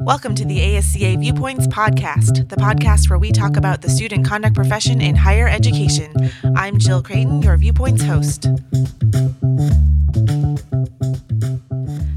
Welcome to the ASCA Viewpoints Podcast, the podcast where we talk about the student conduct profession in higher education. I'm Jill Creighton, your Viewpoints host.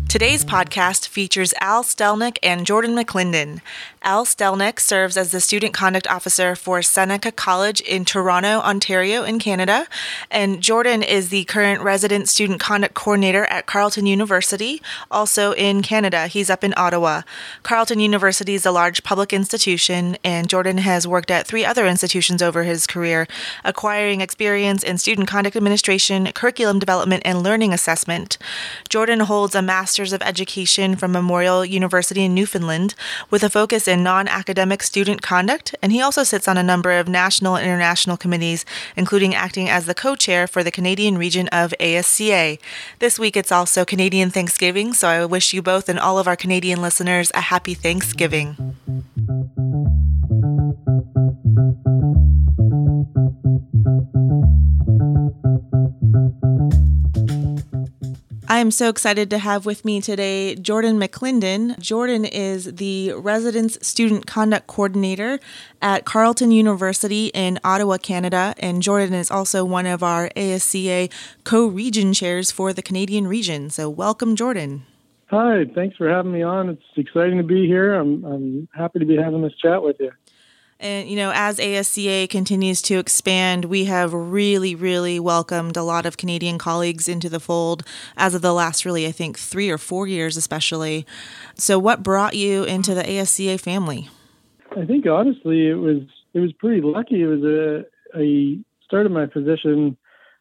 Today's podcast features Al Stelnick and Jordan McClendon. Al Stelnick serves as the Student Conduct Officer for Seneca College in Toronto, Ontario in Canada, and Jordan is the current Resident Student Conduct Coordinator at Carleton University, also in Canada. He's up in Ottawa. Carleton University is a large public institution, and Jordan has worked at 3 other institutions over his career, acquiring experience in student conduct administration, curriculum development, and learning assessment. Jordan holds a Master's of Education from Memorial University in Newfoundland with a focus in non-academic student conduct, and he also sits on a number of national and international committees, including acting as the co-chair for the Canadian region of ASCA. This week it's also Canadian Thanksgiving, so I wish you both and all of our Canadian listeners a happy Thanksgiving. I am so excited to have with me today Jordan McClendon. Jordan is the Residence Student Conduct Coordinator at Carleton University in Ottawa, Canada, and Jordan is also one of our ASCA co-region chairs for the Canadian region. So welcome, Jordan. Hi, thanks for having me on. It's exciting to be here. I'm happy to be having this chat with you. And, you know, as ASCA continues to expand, we have really welcomed a lot of Canadian colleagues into the fold as of the last, I think, 3 or 4 years especially. So what brought you into the ASCA family? I think, honestly, it was pretty lucky. It was I started my position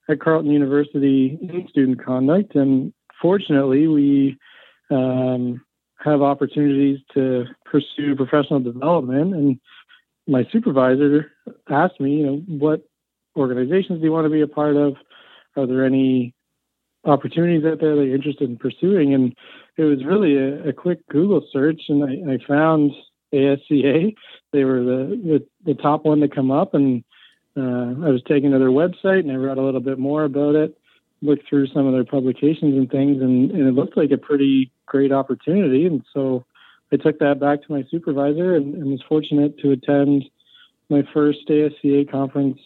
at Carleton University in student conduct, and fortunately, we have opportunities to pursue professional development, and my supervisor asked me, what organizations do you want to be a part of? Are there any opportunities out there that you're interested in pursuing? And it was really a quick Google search, and I found ASCA. They were the top one to come up, and I was taken to their website, and I read a little bit more about it, looked through some of their publications and things, and it looked like a pretty great opportunity. And so I took that back to my supervisor and was fortunate to attend my first ASCA conference,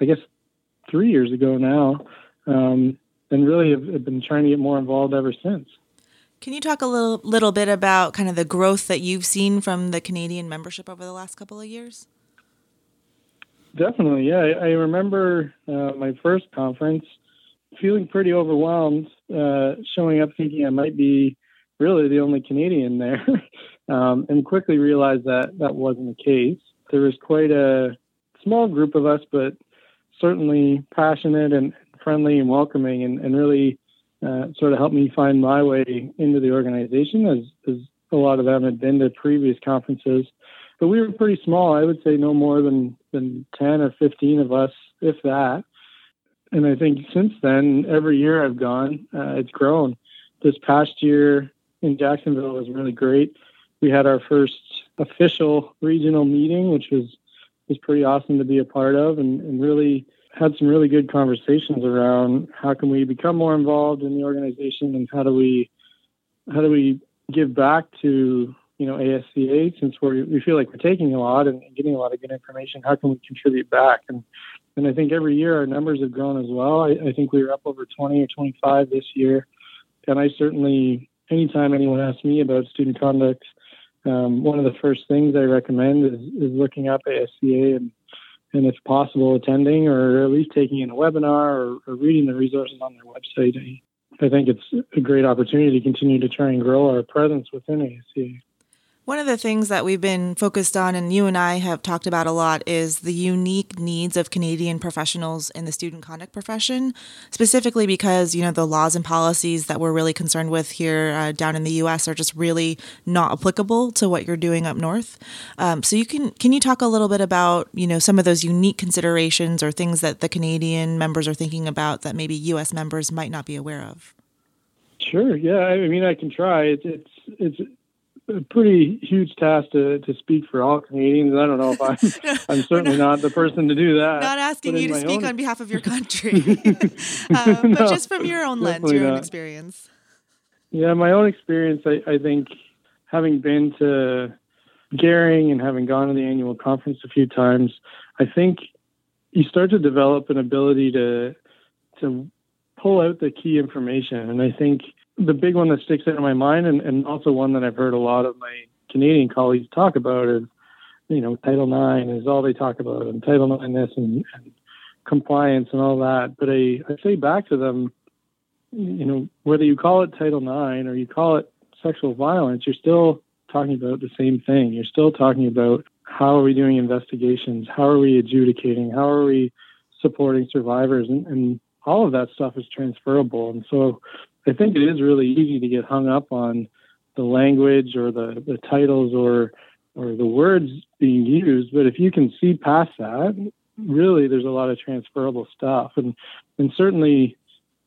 I guess, 3 years ago now, and really have been trying to get more involved ever since. Can you talk a little bit about kind of the growth that you've seen from the Canadian membership over the last couple of years? Definitely, yeah. I remember my first conference feeling pretty overwhelmed, showing up thinking I might be really the only Canadian there, and quickly realized that that wasn't the case. There was quite a small group of us, but certainly passionate and friendly and welcoming, and really sort of helped me find my way into the organization, as a lot of them had been to previous conferences. But we were pretty small. I would say no more than 10 or 15 of us, if that. And I think since then, every year I've gone, it's grown. This past year in Jacksonville was really great. We had our first official regional meeting, which was pretty awesome to be a part of, and really had some really good conversations around how can we become more involved in the organization, and how do we give back to ASCA, since we feel like we're taking a lot and getting a lot of good information. How can we contribute back? And I think every year our numbers have grown as well. I think we were up over 20 or 25 this year. And I certainly, anytime anyone asks me about student conduct, one of the first things I recommend is looking up ASCA and if possible, attending or at least taking in a webinar or reading the resources on their website. I think it's a great opportunity to continue to try and grow our presence within ASCA. One of the things that we've been focused on, and you and I have talked about a lot, is the unique needs of Canadian professionals in the student conduct profession, specifically because, the laws and policies that we're really concerned with here down in the U.S. are just really not applicable to what you're doing up north. So can you talk a little bit about, some of those unique considerations or things that the Canadian members are thinking about that maybe U.S. members might not be aware of? Sure. Yeah. I mean, I can try. It's a pretty huge task to speak for all Canadians. I don't know if I'm certainly not the person to do that. Not asking you to speak on behalf of your country, but just from your own lens, your own experience. Yeah, my own experience, I think having been to Gehring and having gone to the annual conference a few times, I think you start to develop an ability to pull out the key information. And I think the big one that sticks out in my mind, and also one that I've heard a lot of my Canadian colleagues talk about, is, you know, Title IX is all they talk about, and Title IX this and compliance and all that. But I say back to them, you know, whether you call it Title IX or you call it sexual violence, you're still talking about the same thing. You're still talking about how are we doing investigations? How are we adjudicating? How are we supporting survivors? And all of that stuff is transferable. And so I think it is really easy to get hung up on the language or the titles or the words being used. But if you can see past that, really there's a lot of transferable stuff. And certainly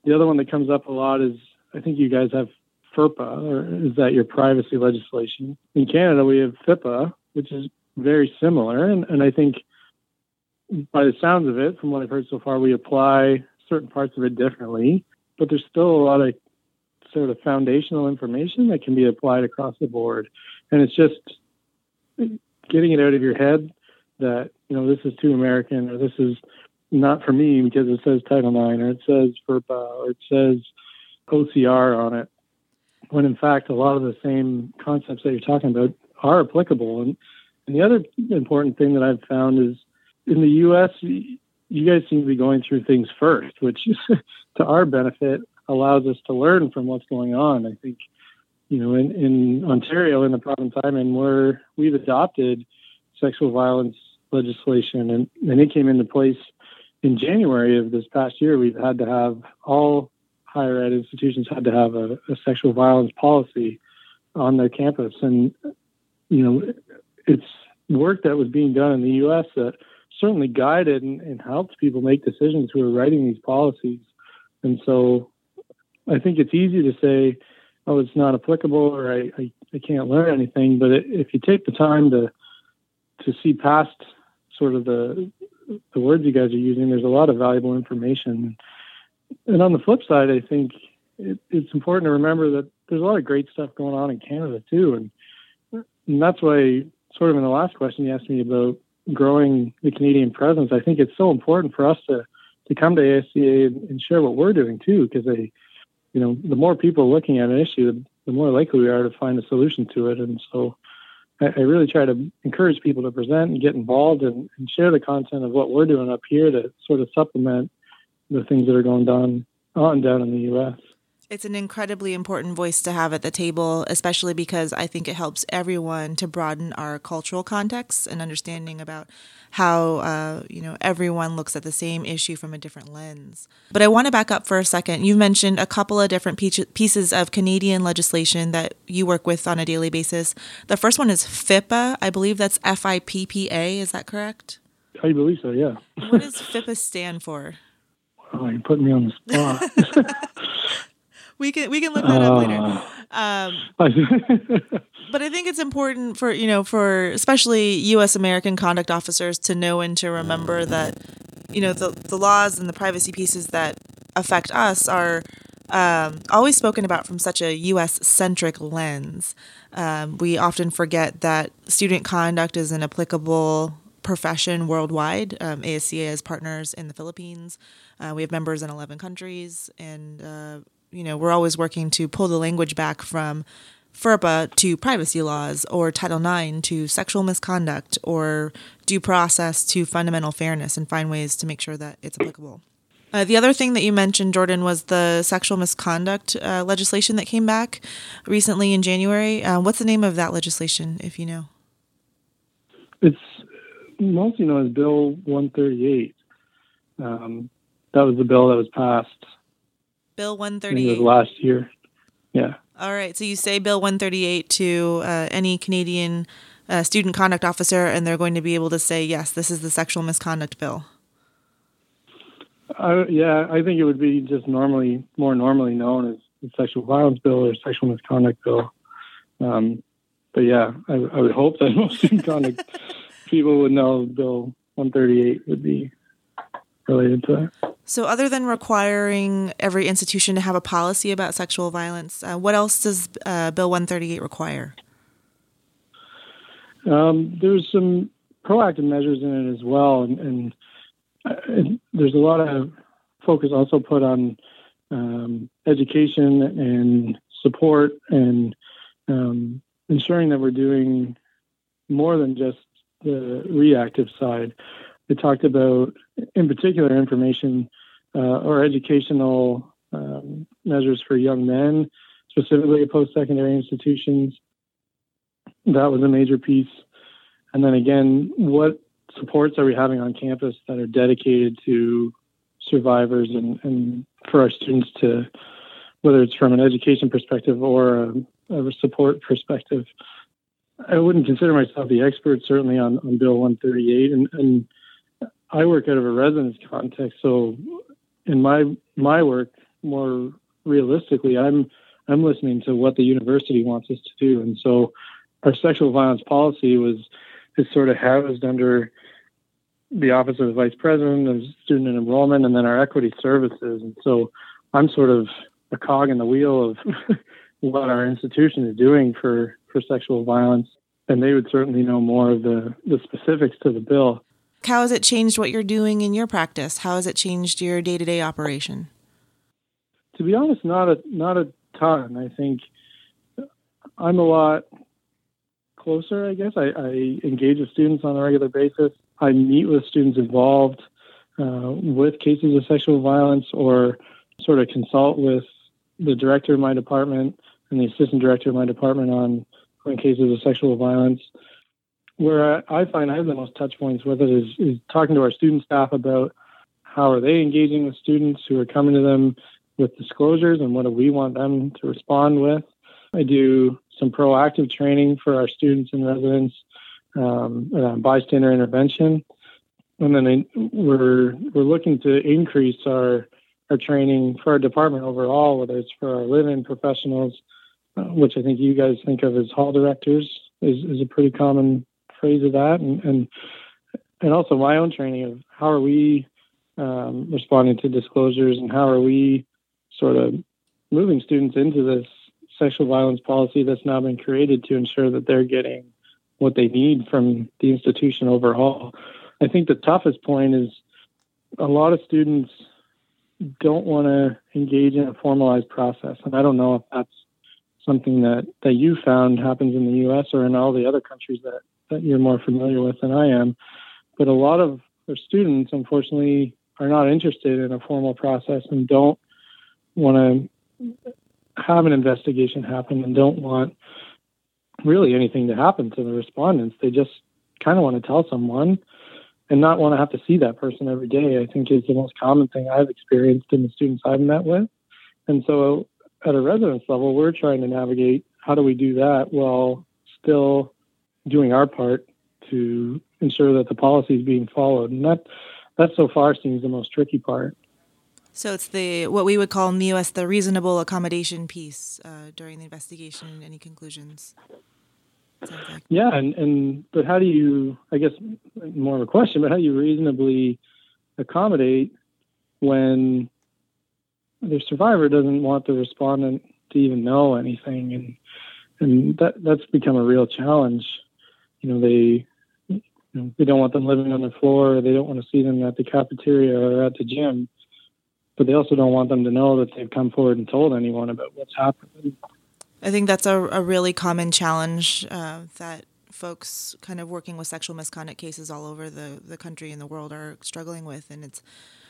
the other one that comes up a lot is, I think you guys have FRPA, or is that your privacy legislation? In Canada, we have FIPA, which is very similar. And I think by the sounds of it, from what I've heard so far, we apply certain parts of it differently, but there's still a lot of sort of foundational information that can be applied across the board. And it's just getting it out of your head that, you know, this is too American, or this is not for me because it says Title IX, or it says FRPA, or it says OCR on it, when in fact a lot of the same concepts that you're talking about are applicable. And the other important thing that I've found is in the U.S., you guys seem to be going through things first, which to our benefit allows us to learn from what's going on. I think, you know, in Ontario, in the province I'm in, we've adopted sexual violence legislation, and it came into place in January of this past year. We've had to have all higher ed institutions had to have a sexual violence policy on their campus. And, you know, it's work that was being done in the U.S. that certainly guided and helped people make decisions who are writing these policies. And so I think it's easy to say, oh, it's not applicable, or I can't learn anything. But if you take the time to see past sort of the words you guys are using, there's a lot of valuable information. And on the flip side, I think it's important to remember that there's a lot of great stuff going on in Canada too. And that's why sort of in the last question you asked me about growing the Canadian presence, I think it's so important for us to come to ASCA and share what we're doing too, because you know, the more people looking at an issue, the more likely we are to find a solution to it. And so I really try to encourage people to present and get involved and share the content of what we're doing up here to sort of supplement the things that are going on down in the U.S. It's an incredibly important voice to have at the table, especially because I think it helps everyone to broaden our cultural context and understanding about how, you know, everyone looks at the same issue from a different lens. But I want to back up for a second. You mentioned a couple of different pieces of Canadian legislation that you work with on a daily basis. The first one is FIPA. I believe that's FIPPA. Is that correct? I believe so, yeah. What does FIPA stand for? Oh, you're putting me on the spot. We can look that up later. But I think it's important for, you know, for especially U.S. American conduct officers to know and to remember that, you know, the laws and the privacy pieces that affect us are always spoken about from such a U.S.-centric lens. We often forget that student conduct is an applicable profession worldwide. ASCA has partners in the Philippines. We have members in 11 countries, and you know, we're always working to pull the language back from FRPA to privacy laws, or Title IX to sexual misconduct, or due process to fundamental fairness, and find ways to make sure that it's applicable. The other thing that you mentioned, Jordan, was the sexual misconduct legislation that came back recently in January. What's the name of that legislation, if you know? It's mostly known as Bill 138. That was the bill that was passed. Bill 138. Last year. Yeah. All right. So you say Bill 138 to any Canadian student conduct officer, and they're going to be able to say, yes, this is the sexual misconduct bill. Yeah, I think it would be just more normally known as the sexual violence bill or sexual misconduct bill. But yeah, I would hope that most student conduct people would know Bill 138 would be related to that. So other than requiring every institution to have a policy about sexual violence, what else does Bill 138 require? There's some proactive measures in it as well, and there's a lot of focus also put on education and support and ensuring that we're doing more than just the reactive side. They talked about, in particular, information or educational measures for young men, specifically at post-secondary institutions. That was a major piece. And then again, what supports are we having on campus that are dedicated to survivors and for our students to, whether it's from an education perspective or a support perspective. I wouldn't consider myself the expert, certainly on Bill 138, and I work out of a residence context. So in my work, more realistically, I'm listening to what the university wants us to do. And so our sexual violence policy is sort of housed under the Office of the Vice President of Student and Enrollment, and then our equity services. And so I'm sort of a cog in the wheel of what our institution is doing for sexual violence. And they would certainly know more of the specifics to the bill. How has it changed what you're doing in your practice? How has it changed your day-to-day operation? To be honest, not a ton. I think I'm a lot closer, I guess. I engage with students on a regular basis. I meet with students involved with cases of sexual violence, or sort of consult with the director of my department and the assistant director of my department on cases of sexual violence. Where I find I have the most touch points with it is talking to our student staff about how are they engaging with students who are coming to them with disclosures, and what do we want them to respond with. I do some proactive training for our students and residents around bystander intervention. And then we're looking to increase our training for our department overall, whether it's for our live-in professionals, which I think you guys think of as hall directors, is a pretty common phrase of that. And also my own training of how are we responding to disclosures, and how are we sort of moving students into this sexual violence policy that's now been created to ensure that they're getting what they need from the institution overall. I think the toughest point is a lot of students don't want to engage in a formalized process. And I don't know if that's something that you found happens in the U.S. or in all the other countries that you're more familiar with than I am. But a lot of our students, unfortunately, are not interested in a formal process and don't want to have an investigation happen, and don't want really anything to happen to the respondents. They just kind of want to tell someone and not want to have to see that person every day, I think, is the most common thing I've experienced in the students I've met with. And so at a residence level, we're trying to navigate how do we do that while still doing our part to ensure that the policy is being followed. And that so far seems the most tricky part. So it's what we would call in the U.S. the reasonable accommodation piece during the investigation. Any conclusions? Yeah, but how do you? I guess more of a question, but how do you reasonably accommodate when the survivor doesn't want the respondent to even know anything, and that's become a real challenge. They don't want them living on the floor. They don't want to see them at the cafeteria or at the gym. But they also don't want them to know that they've come forward and told anyone about what's happened. I think that's a really common challenge that folks kind of working with sexual misconduct cases all over the country and the world are struggling with. And it's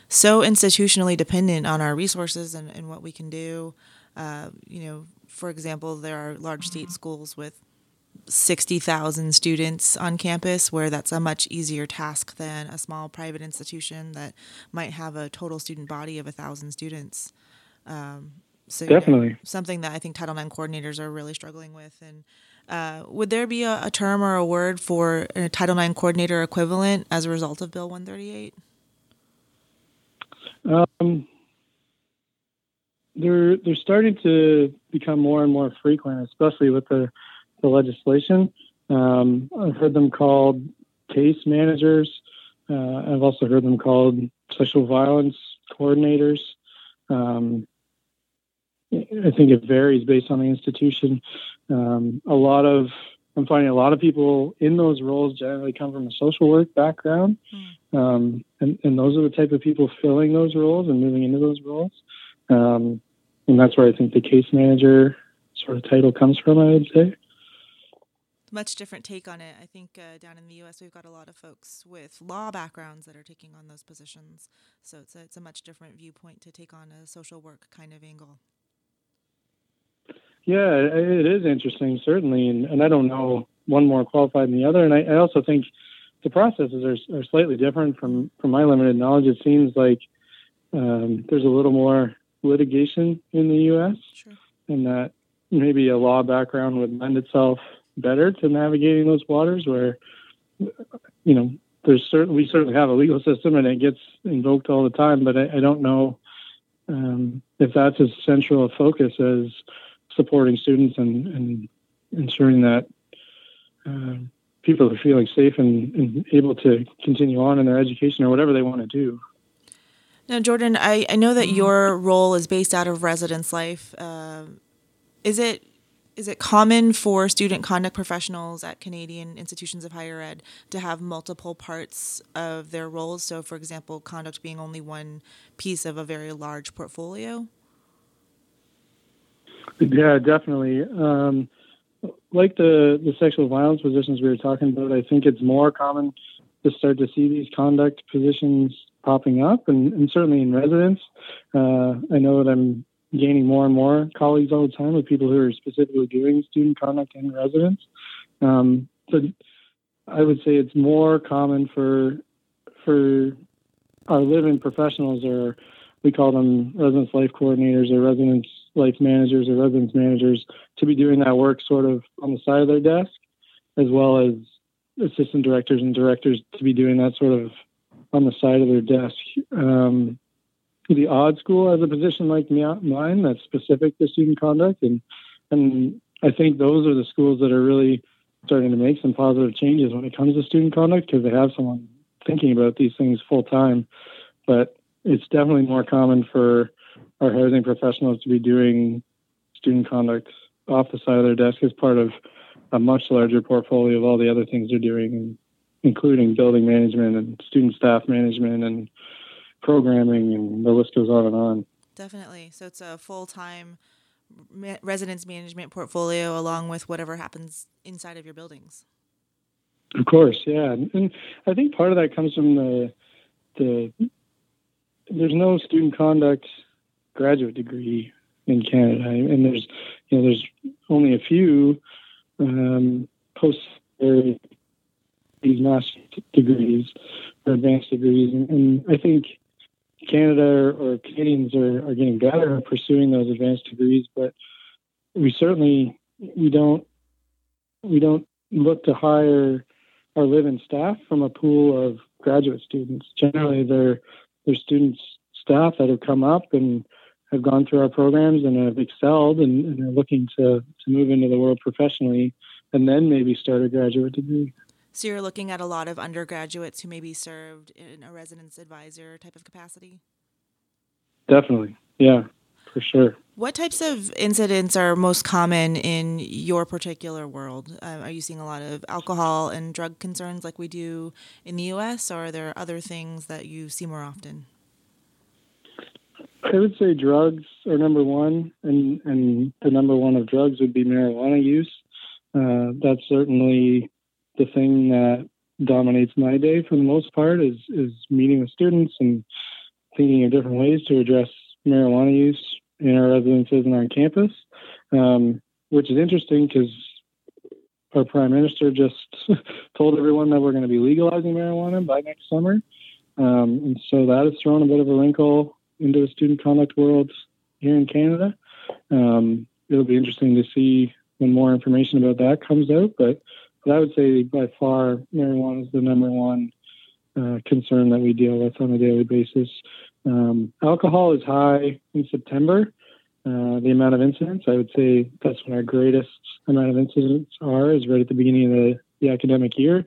so institutionally dependent on our resources and what we can do. For example, there are large state schools with 60,000 students on campus, where that's a much easier task than a small private institution that might have a total student body of 1,000 students. So definitely something that I think Title IX coordinators are really struggling with. And would there be a term or a word for a Title IX coordinator equivalent as a result of Bill 138? They're starting to become more and more frequent, especially with the legislation. I've heard them called case managers. I've also heard them called sexual violence coordinators. I think it varies based on the institution. A lot of I'm finding a lot of people in those roles generally come from a social work background. And those are the type of people filling those roles and moving into those roles. And that's where I think the case manager sort of title comes from, I would say. Much different take on it. I think down in the U.S. we've got a lot of folks with law backgrounds that are taking on those positions. So it's a much different viewpoint to take on a social work kind of angle. Yeah, it is interesting, certainly. And I don't know one more qualified than the other. And I also think the processes are slightly different from my limited knowledge. It seems like there's a little more litigation in the U.S. Sure. And that maybe a law background would lend itself better to navigating those waters where, you know, we certainly have a legal system and it gets invoked all the time, but I don't know if that's as central a focus as supporting students and ensuring that people are feeling safe and able to continue on in their education or whatever they want to do. Now, Jordan, I know that your role is based out of residence life. Is it common for student conduct professionals at Canadian institutions of higher ed to have multiple parts of their roles? So, for example, conduct being only one piece of a very large portfolio? Yeah, definitely. Like the sexual violence positions we were talking about, I think it's more common to start to see these conduct positions popping up, and certainly in residence. I know that I'm gaining more and more colleagues all the time with people who are specifically doing student conduct in residence. So I would say it's more common for our live-in professionals, or we call them residence life coordinators or residence life managers or residence managers, to be doing that work sort of on the side of their desk, as well as assistant directors and directors to be doing that sort of on the side of their desk. The odd school has a position like mine that's specific to student conduct. And I think those are the schools that are really starting to make some positive changes when it comes to student conduct, because they have someone thinking about these things full time. But it's definitely more common for our housing professionals to be doing student conduct off the side of their desk as part of a much larger portfolio of all the other things they're doing, including building management and student staff management and programming, and the list goes on and on. Definitely. So it's a full-time residence management portfolio along with whatever happens inside of your buildings. Of course, yeah. And I think part of that comes from the there's no student conduct graduate degree in Canada, and there's only a few post-secondary master's degrees or advanced degrees, and I think Canada or Canadians are getting better at pursuing those advanced degrees, but we don't look to hire our live-in staff from a pool of graduate students. Generally, they're students, staff that have come up and have gone through our programs and have excelled and are looking to move into the world professionally, and then maybe start a graduate degree. So you're looking at a lot of undergraduates who maybe served in a residence advisor type of capacity? Definitely. Yeah, for sure. What types of incidents are most common in your particular world? Are you seeing a lot of alcohol and drug concerns like we do in the U.S., or are there other things that you see more often? I would say drugs are number one, and the number one of drugs would be marijuana use. That's certainly the thing that dominates my day for the most part, is meeting with students and thinking of different ways to address marijuana use in our residences and on campus, which is interesting because our Prime Minister just told everyone that we're going to be legalizing marijuana by next summer. And so that has thrown a bit of a wrinkle into the student conduct world here in Canada. It'll be interesting to see when more information about that comes out, but I would say by far marijuana is the number one concern that we deal with on a daily basis. Alcohol is high in September. The amount of incidents, I would say that's when our greatest amount of incidents is right at the beginning of the academic year.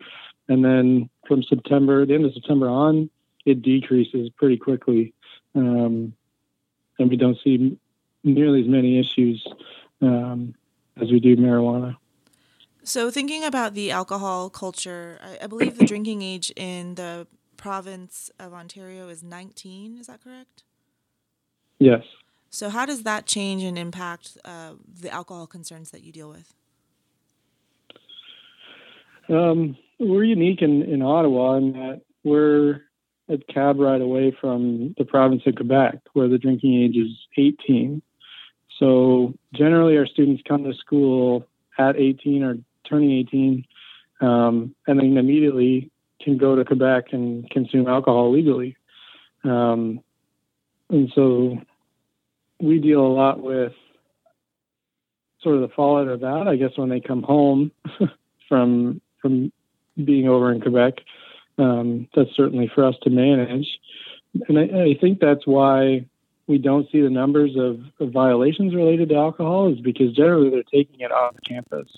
And then from the end of September on, it decreases pretty quickly. And we don't see nearly as many issues as we do marijuana. So thinking about the alcohol culture, I believe the drinking age in the province of Ontario is 19. Is that correct? Yes. So how does that change and impact the alcohol concerns that you deal with? We're unique in Ottawa in that we're a cab ride away from the province of Quebec, where the drinking age is 18. So generally our students come to school at 18 or turning 18, and then immediately can go to Quebec and consume alcohol legally. And so we deal a lot with sort of the fallout of that, I guess, when they come home from being over in Quebec. That's certainly for us to manage. And I think that's why we don't see the numbers of violations related to alcohol, is because generally they're taking it off campus.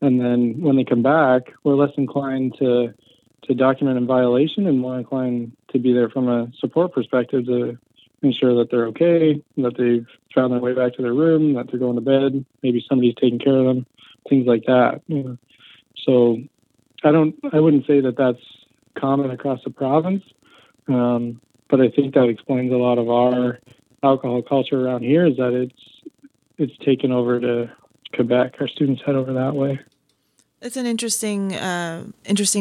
And then when they come back, we're less inclined to document a violation and more inclined to be there from a support perspective to ensure that they're okay, that they've found their way back to their room, that they're going to bed, maybe somebody's taking care of them, things like that. You know? So I wouldn't say that that's common across the province. But I think that explains a lot of our alcohol culture around here, is that it's taken over to Quebec. Our students head over that way. It's an interesting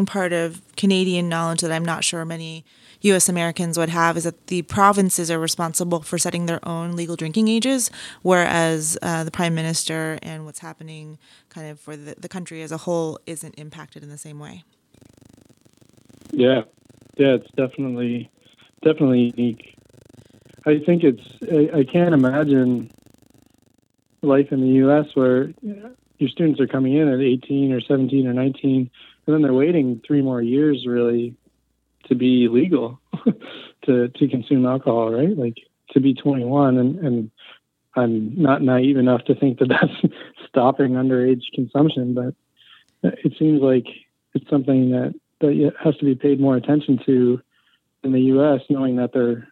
part of Canadian knowledge that I'm not sure many U.S. Americans would have, is that the provinces are responsible for setting their own legal drinking ages, whereas the Prime Minister and what's happening kind of for the country as a whole isn't impacted in the same way. Yeah, it's definitely unique. I think I can't imagine life in the U.S. where your students are coming in at 18 or 17 or 19, and then they're waiting 3 more years really to be legal to consume alcohol, right? Like to be 21. And I'm not naive enough to think that that's stopping underage consumption, but it seems like it's something that has to be paid more attention to in the U.S., knowing that there's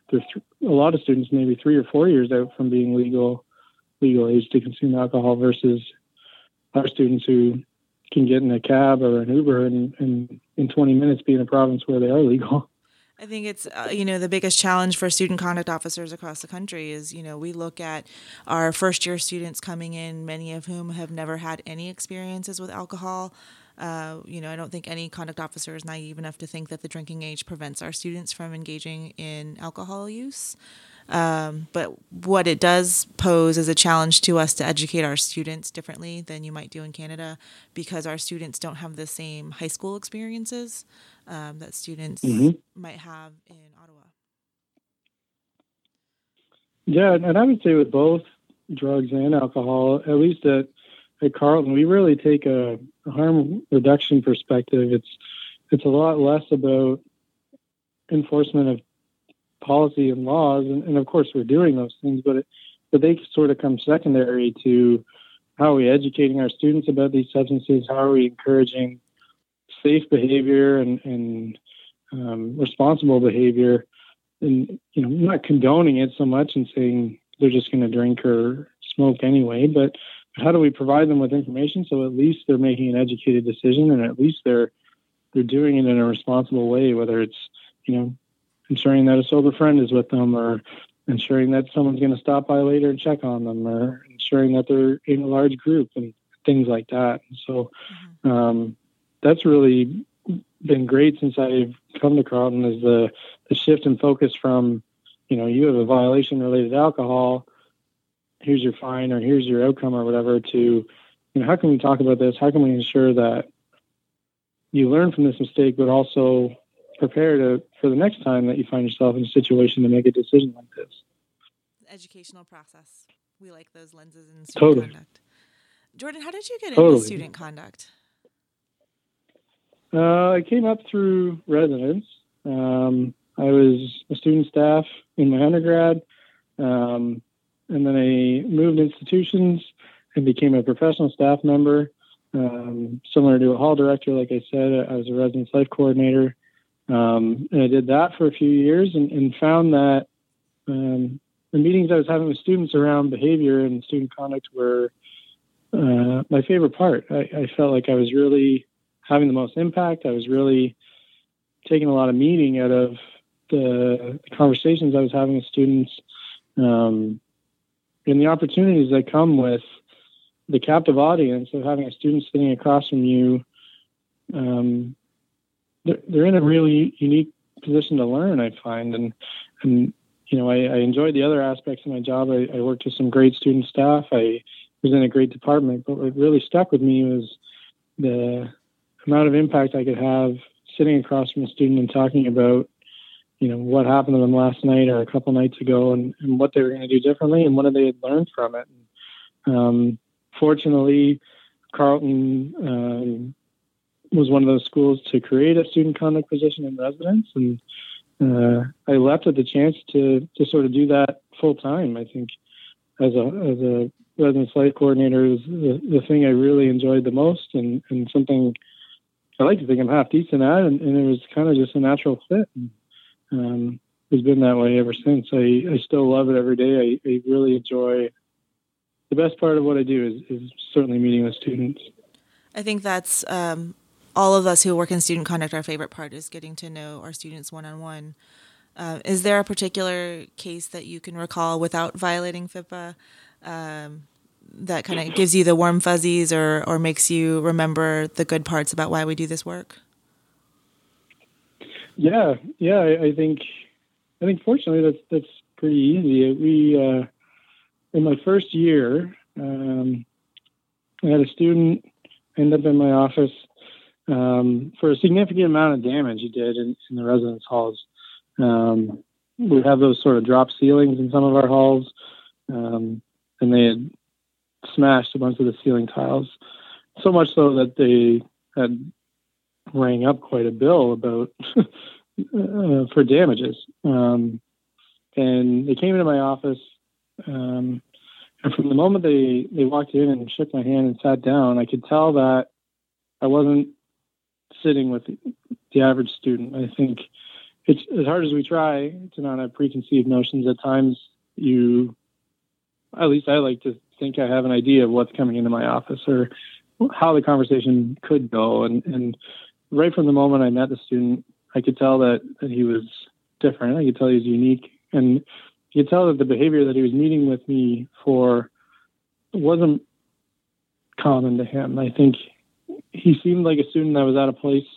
a lot of students maybe 3 or 4 years out from being legal age to consume alcohol, versus our students who can get in a cab or an Uber and in 20 minutes be in a province where they are legal. I think it's, the biggest challenge for student conduct officers across the country is, we look at our first-year students coming in, many of whom have never had any experiences with alcohol. I don't think any conduct officer is naive enough to think that the drinking age prevents our students from engaging in alcohol use. But what it does pose is a challenge to us to educate our students differently than you might do in Canada, because our students don't have the same high school experiences that students might have in Ottawa. Yeah, and I would say with both drugs and alcohol, at least at Carleton, we really take a harm reduction perspective. It's a lot less about enforcement of policy and laws, and of course we're doing those things, but they sort of come secondary to how are we educating our students about these substances, how are we encouraging safe behavior and responsible behavior, and not condoning it so much and saying they're just going to drink or smoke anyway, but how do we provide them with information so at least they're making an educated decision, and at least they're doing it in a responsible way, whether it's ensuring that a sober friend is with them, or ensuring that someone's going to stop by later and check on them, or ensuring that they're in a large group and things like that. So that's really been great since I've come to Carleton, is the shift in focus from, you have a violation related to alcohol, here's your fine or here's your outcome or whatever, to, how can we talk about this? How can we ensure that you learn from this mistake, but also prepare for the next time that you find yourself in a situation to make a decision like this? Educational process. We like those lenses in student conduct. Jordan, how did you get into student conduct? I came up through residence. I was a student staff in my undergrad. And then I moved institutions and became a professional staff member, similar to a hall director. Like I said, I was a residence life coordinator. And I did that for a few years and found that the meetings I was having with students around behavior and student conduct were my favorite part. I felt like I was really having the most impact. I was really taking a lot of meaning out of the conversations I was having with students, and the opportunities that come with the captive audience of having a student sitting across from you. They're in a really unique position to learn, I find. And you know, I enjoyed the other aspects of my job. I worked with some great student staff. I was in a great department, but what really stuck with me was the amount of impact I could have sitting across from a student and talking about, you know, what happened to them last night or a couple nights ago, and what they were going to do differently and what they had learned from it. And, fortunately, Carleton was one of those schools to create a student conduct position in residence, and I leapt at the chance to sort of do that full time. I think as a residence life coordinator is the thing I really enjoyed the most, and something I like to think I'm half decent at, and it was kind of just a natural fit. It's been that way ever since. I still love it every day. I really enjoy. The best part of what I do is certainly meeting with students. I think that's all of us who work in student conduct, our favorite part is getting to know our students one-on-one. Is there a particular case that you can recall without violating FIPA that kind of gives you the warm fuzzies or makes you remember the good parts about why we do this work? Yeah, I think fortunately that's pretty easy. We in my first year, I had a student end up in my office for a significant amount of damage he did in the residence halls. We have those sort of drop ceilings in some of our halls, and they had smashed a bunch of the ceiling tiles, so much so that they had rang up quite a bill about for damages. And they came into my office. And from the moment they walked in and shook my hand and sat down, I could tell that I wasn't sitting with the average student. I think it's as hard as we try to not have preconceived notions. At times, at least I like to think I have an idea of what's coming into my office or how the conversation could go. And right from the moment I met the student, I could tell that he was different. I could tell he was unique. And you could tell that the behavior that he was meeting with me for wasn't common to him. I think he seemed like a student that was at a place,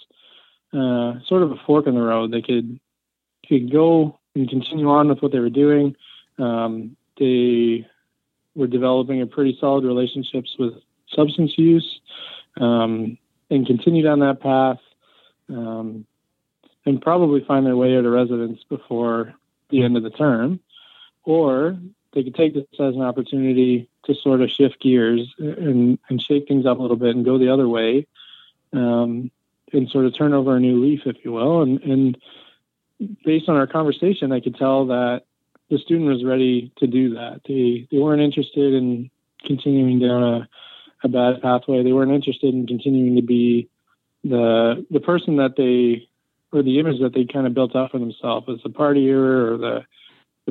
sort of a fork in the road. They could go and continue on with what they were doing. They were developing a pretty solid relationships with substance use, and continue down that path, and probably find their way out of residence before the end of the term. Or they could take this as an opportunity to sort of shift gears and shake things up a little bit and go the other way, and sort of turn over a new leaf, if you will. And based on our conversation, I could tell that the student was ready to do that. They weren't interested in continuing down a bad pathway. They weren't interested in continuing to be the person that they, or the image that they kind of built up for themselves as the partier or the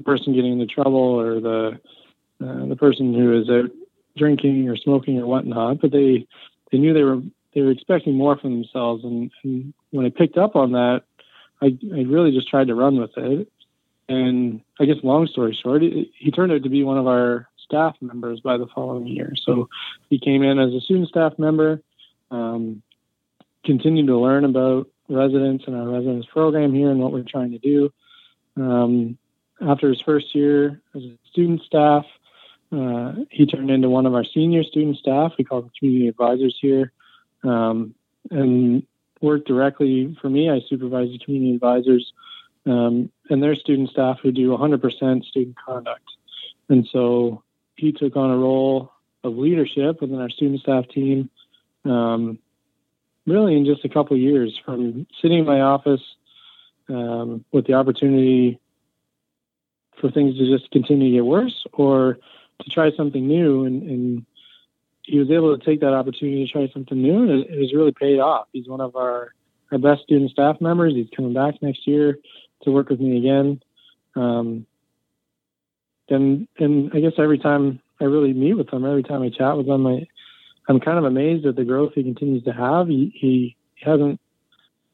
person getting into trouble or the person who is out drinking or smoking or whatnot, but they knew they were expecting more from themselves. And when I picked up on that, I really just tried to run with it. And I guess long story short, he turned out to be one of our staff members by the following year. So he came in as a student staff member, continued to learn about residents and our residence program here and what we're trying to do. After his first year as a student staff, he turned into one of our senior student staff. We call them community advisors here, and worked directly for me. I supervise the community advisors and their student staff who do 100% student conduct. And so he took on a role of leadership within our student staff team, really in just a couple of years, from sitting in my office with the opportunity for things to just continue to get worse or to try something new. And he was able to take that opportunity to try something new, and it has really paid off. He's one of our best student staff members. He's coming back next year to work with me again. And I guess every time I chat with them, I'm kind of amazed at the growth he continues to have. He hasn't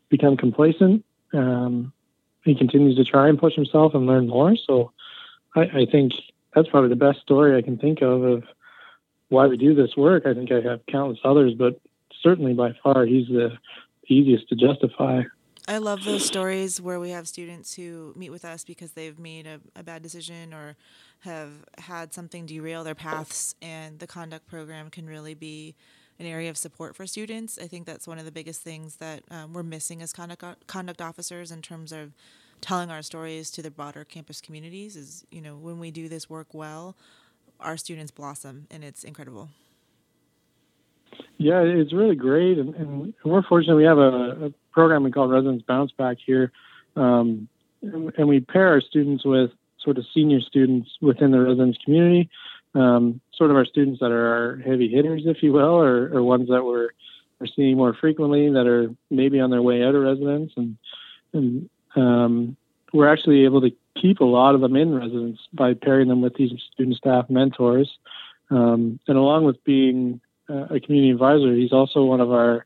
become complacent. He continues to try and push himself and learn more. So I think that's probably the best story I can think of why we do this work. I think I have countless others, but certainly by far he's the easiest to justify. I love those stories where we have students who meet with us because they've made a bad decision or have had something derail their paths, and the conduct program can really be an area of support for students. I think that's one of the biggest things that we're missing as conduct officers in terms of telling our stories to the broader campus communities is, you know, when we do this work well, our students blossom, and it's incredible. Yeah, it's really great, and we're fortunate we have a program we call Residents Bounce Back here, and we pair our students with sort of senior students within the residence community, sort of our students that are our heavy hitters, if you will, or ones that we're seeing more frequently that are maybe on their way out of residence, and we're actually able to keep a lot of them in residence by pairing them with these student staff mentors, and along with being a community advisor, he's also one of our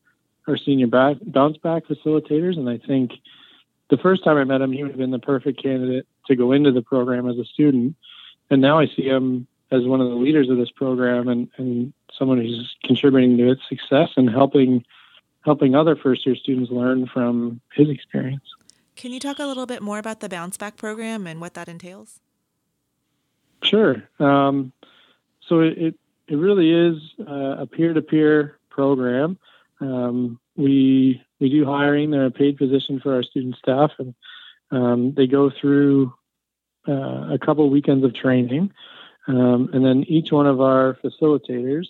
senior bounce back facilitators. And I think the first time I met him, he would have been the perfect candidate to go into the program as a student. And now I see him as one of the leaders of this program and someone who's contributing to its success and helping other first-year students learn from his experience. Can you talk a little bit more about the Bounce Back program and what that entails? Sure. So it really is a peer-to-peer program. We do hiring. They're a paid position for our student staff, and they go through a couple weekends of training. And then each one of our facilitators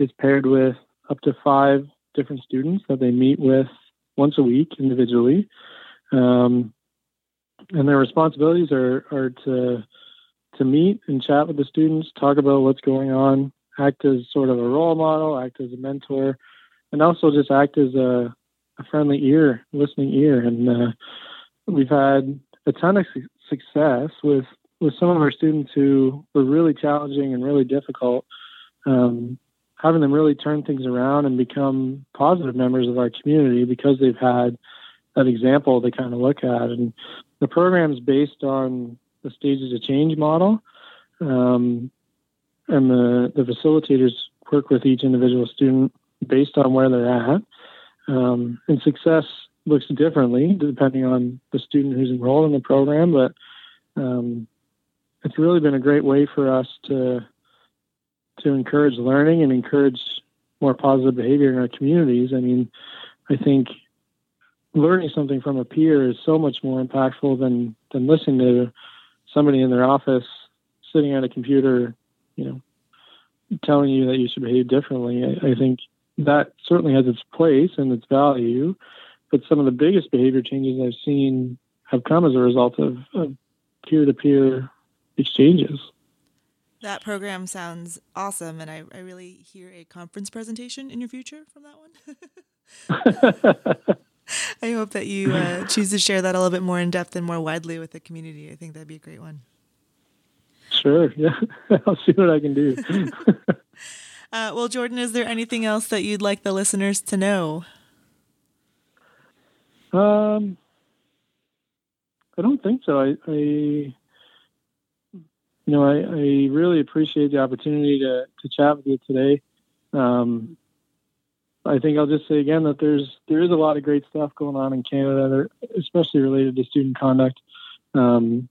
is paired with up to 5 different students that they meet with once a week individually. And their responsibilities are to meet and chat with the students, talk about what's going on, act as sort of a role model, act as a mentor, and also just act as a friendly ear, listening ear. And we've had a ton of success with some of our students who were really challenging and really difficult, having them really turn things around and become positive members of our community because they've had that example to kind of look at. And the program's based on the Stages of Change model, and the facilitators work with each individual student based on where they're at. And success looks differently depending on the student who's enrolled in the program, but it's really been a great way for us to encourage learning and encourage more positive behavior in our communities. I mean, I think learning something from a peer is so much more impactful than listening to somebody in their office sitting at a computer, you know, telling you that you should behave differently. I think that certainly has its place and its value, but some of the biggest behavior changes I've seen have come as a result of peer-to-peer exchanges. That program sounds awesome, and I really hear a conference presentation in your future from that one. I hope that you choose to share that a little bit more in depth and more widely with the community. I think that'd be a great one. Sure, yeah. I'll see what I can do. Well, Jordan, is there anything else that you'd like the listeners to know? I don't think so. I really appreciate the opportunity to chat with you today. I think I'll just say again that there is a lot of great stuff going on in Canada, especially related to student conduct. Sometimes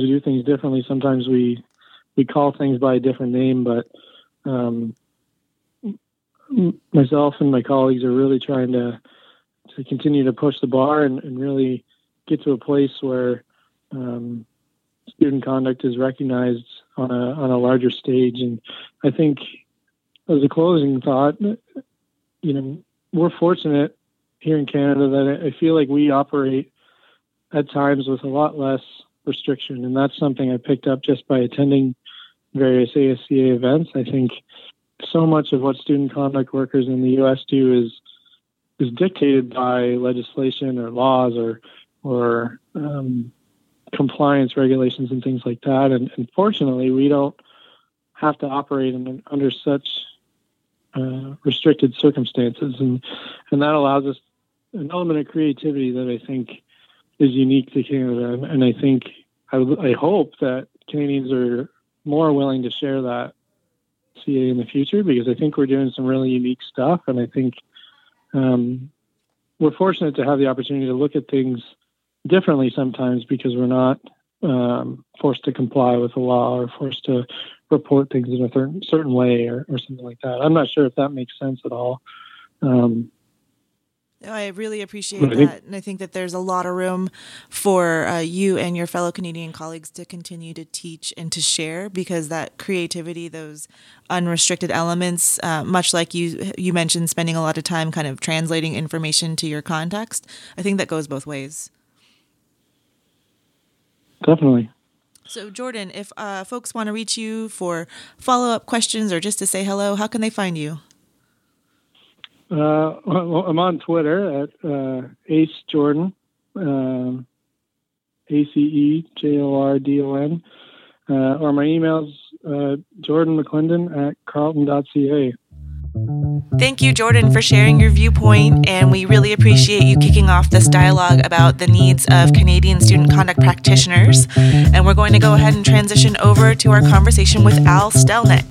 we do things differently. Sometimes we call things by a different name, but myself and my colleagues are really trying to continue to push the bar and really get to a place where student conduct is recognized on a larger stage. And I think as a closing thought, you know, we're fortunate here in Canada that I feel like we operate at times with a lot less restriction, and that's something I picked up just by attending various ASCA events. I think so much of what student conduct workers in the U.S. do is dictated by legislation or laws or compliance regulations and things like that. And fortunately, we don't have to operate under such restricted circumstances. And that allows us an element of creativity that I think is unique to Canada. And I think, I hope that Canadians are more willing to share that CA in the future, because I think we're doing some really unique stuff. And I think we're fortunate to have the opportunity to look at things differently sometimes, because we're not forced to comply with the law or forced to report things in a certain way or something like that. I'm not sure if that makes sense at all. No, I really appreciate that. And I think that there's a lot of room for you and your fellow Canadian colleagues to continue to teach and to share, because that creativity, those unrestricted elements, much like you mentioned, spending a lot of time kind of translating information to your context, I think that goes both ways. Definitely. So, Jordan, if folks want to reach you for follow-up questions or just to say hello, how can they find you? I'm on Twitter at Ace Jordan, ACEJORDON, or my email's Jordan McClendon at carleton.ca. Thank you, Jordan, for sharing your viewpoint, and we really appreciate you kicking off this dialogue about the needs of Canadian student conduct practitioners. And we're going to go ahead and transition over to our conversation with Al Stelnick.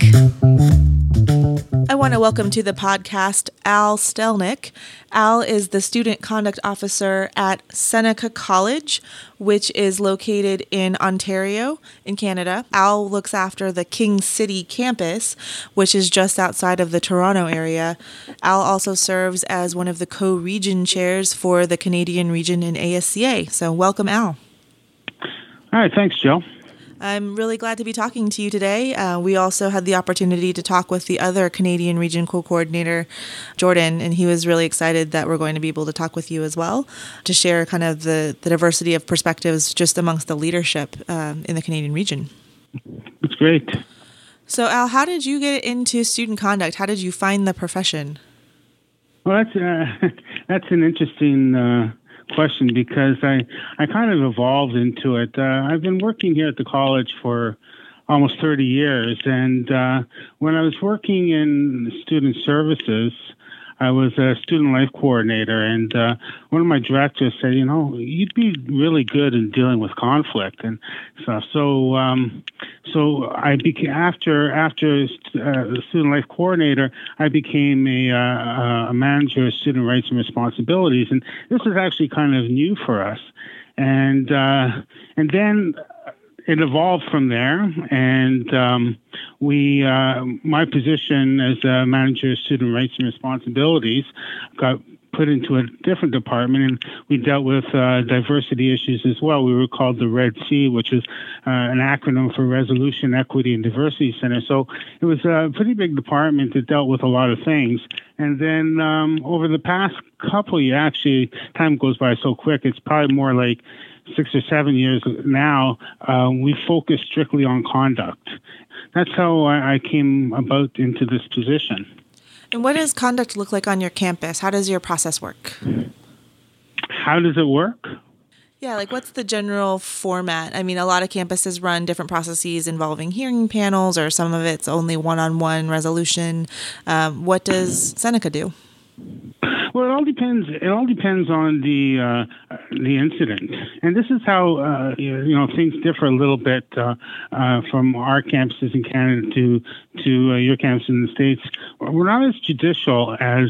I want to welcome to the podcast Al Stelnick. Al is the Student Conduct Officer at Seneca College, which is located in Ontario, in Canada. Al looks after the King City campus, which is just outside of the Toronto area. Al also serves as one of the co-region chairs for the Canadian region in ASCA. So welcome, Al. All right, thanks, Jill. I'm really glad to be talking to you today. We also had the opportunity to talk with the other Canadian Region Co-Coordinator, Jordan, and he was really excited that we're going to be able to talk with you as well to share kind of the diversity of perspectives just amongst the leadership in the Canadian region. That's great. So, Al, how did you get into student conduct? How did you find the profession? Well, that's an interesting question, because I kind of evolved into it. I've been working here at the college for almost 30 years, and when I was working in student services, I was a student life coordinator, and one of my directors said, you know, you'd be really good in dealing with conflict and stuff. So I became, after student life coordinator, I became a manager of student rights and responsibilities, and this is actually kind of new for us. And then it evolved from there, and my position as a manager of student rights and responsibilities got put into a different department, and we dealt with diversity issues as well. We were called the Red C, which is an acronym for Resolution, Equity, and Diversity Center. So it was a pretty big department that dealt with a lot of things. And then over the past couple years, actually, time goes by so quick, it's probably more like 6 or 7 years now, we focus strictly on conduct. That's how I came about into this position. And what does conduct look like on your campus? How does your process work? How does it work? Yeah, like what's the general format? I mean, a lot of campuses run different processes involving hearing panels, or some of it's only one-on-one resolution. What does Seneca do? Well, it all depends on the incident, and this is how things differ a little bit from our campuses in Canada to your campus in the States. We're not as judicial as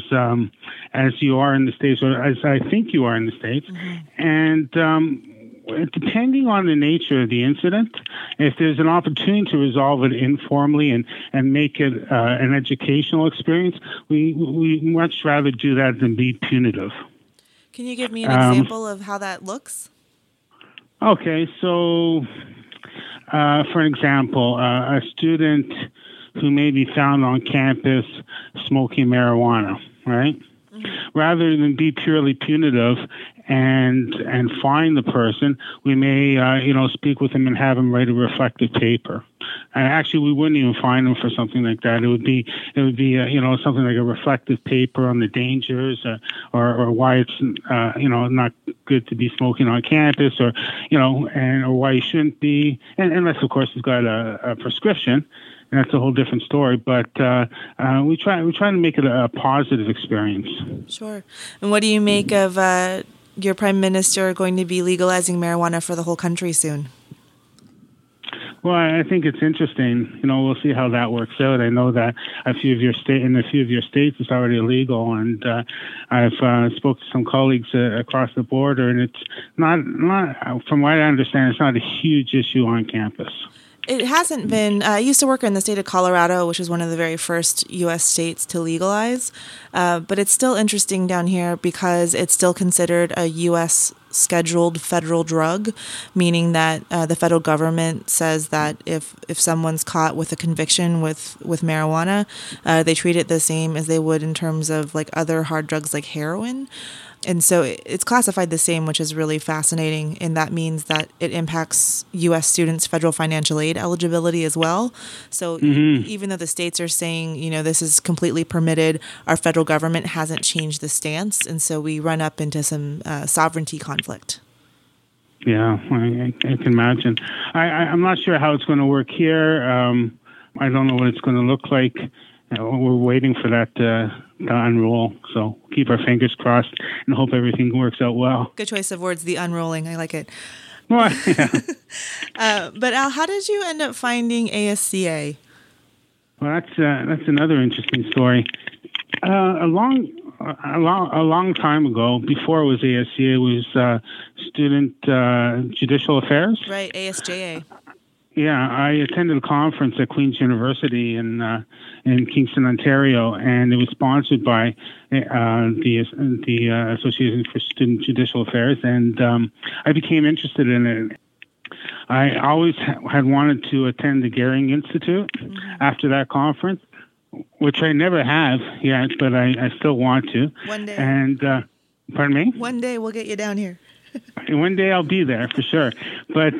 you are in the States, or as I think you are in the States, and depending on the nature of the incident, if there's an opportunity to resolve it informally and make it an educational experience, we much rather do that than be punitive. Can you give me an example of how that looks? Okay, so for example, a student who may be found on campus smoking marijuana, right? Mm-hmm. Rather than be purely punitive and find the person, we may speak with him and have him write a reflective paper. And actually, we wouldn't even fine him for something like that. It would be something like a reflective paper on the dangers or why it's not good to be smoking on campus, or why you shouldn't be, and unless of course he's got a prescription. that's a whole different story. But we try to make it a positive experience. Sure. And what do you make of your prime minister going to be legalizing marijuana for the whole country soon? Well, I think it's interesting. You know, we'll see how that works out. I know that a few of your states it's already illegal, and I've spoke to some colleagues across the border, and it's not from what I understand, it's not a huge issue on campus. It hasn't been. I used to work in the state of Colorado, which is one of the very first U.S. states to legalize. But it's still interesting down here because it's still considered a U.S. scheduled federal drug, meaning that the federal government says that if someone's caught with a conviction with marijuana, they treat it the same as they would in terms of like other hard drugs like heroin. And so it's classified the same, which is really fascinating. And that means that it impacts U.S. students' federal financial aid eligibility as well. So even though the states are saying, you know, this is completely permitted, our federal government hasn't changed the stance. And so we run up into some sovereignty conflict. Yeah, I can imagine. I'm not sure how it's going to work here. I don't know what it's going to look like. We're waiting for that to unroll, so keep our fingers crossed and hope everything works out well. Good choice of words, the unrolling. I like it. Well, yeah. But Al, how did you end up finding ASCA? Well, that's another interesting story. A long time ago, before it was ASCA, it was Student Judicial Affairs. Right, ASJA. Yeah, I attended a conference at Queen's University in Kingston, Ontario, and it was sponsored by the Association for Student Judicial Affairs, and I became interested in it. I always had wanted to attend the Gehring Institute after that conference, which I never have yet, but I still want to. One day. And pardon me? One day we'll get you down here. One day I'll be there for sure. But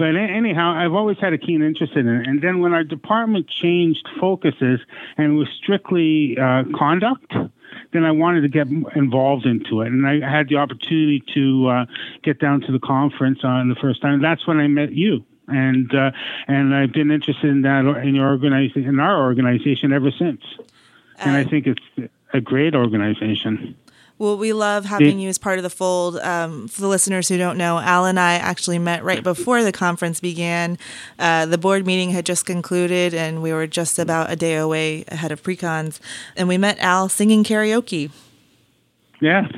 anyhow, I've always had a keen interest in it. And then when our department changed focuses and was strictly conduct, then I wanted to get involved into it. And I had the opportunity to get down to the conference on the first time. That's when I met you. And I've been interested in that in our organization ever since. And I think it's a great organization. Well, we love having you as part of the fold. For the listeners who don't know, Al and I actually met right before the conference began. The board meeting had just concluded, and we were just about a day away ahead of pre-cons. And we met Al singing karaoke. Yeah.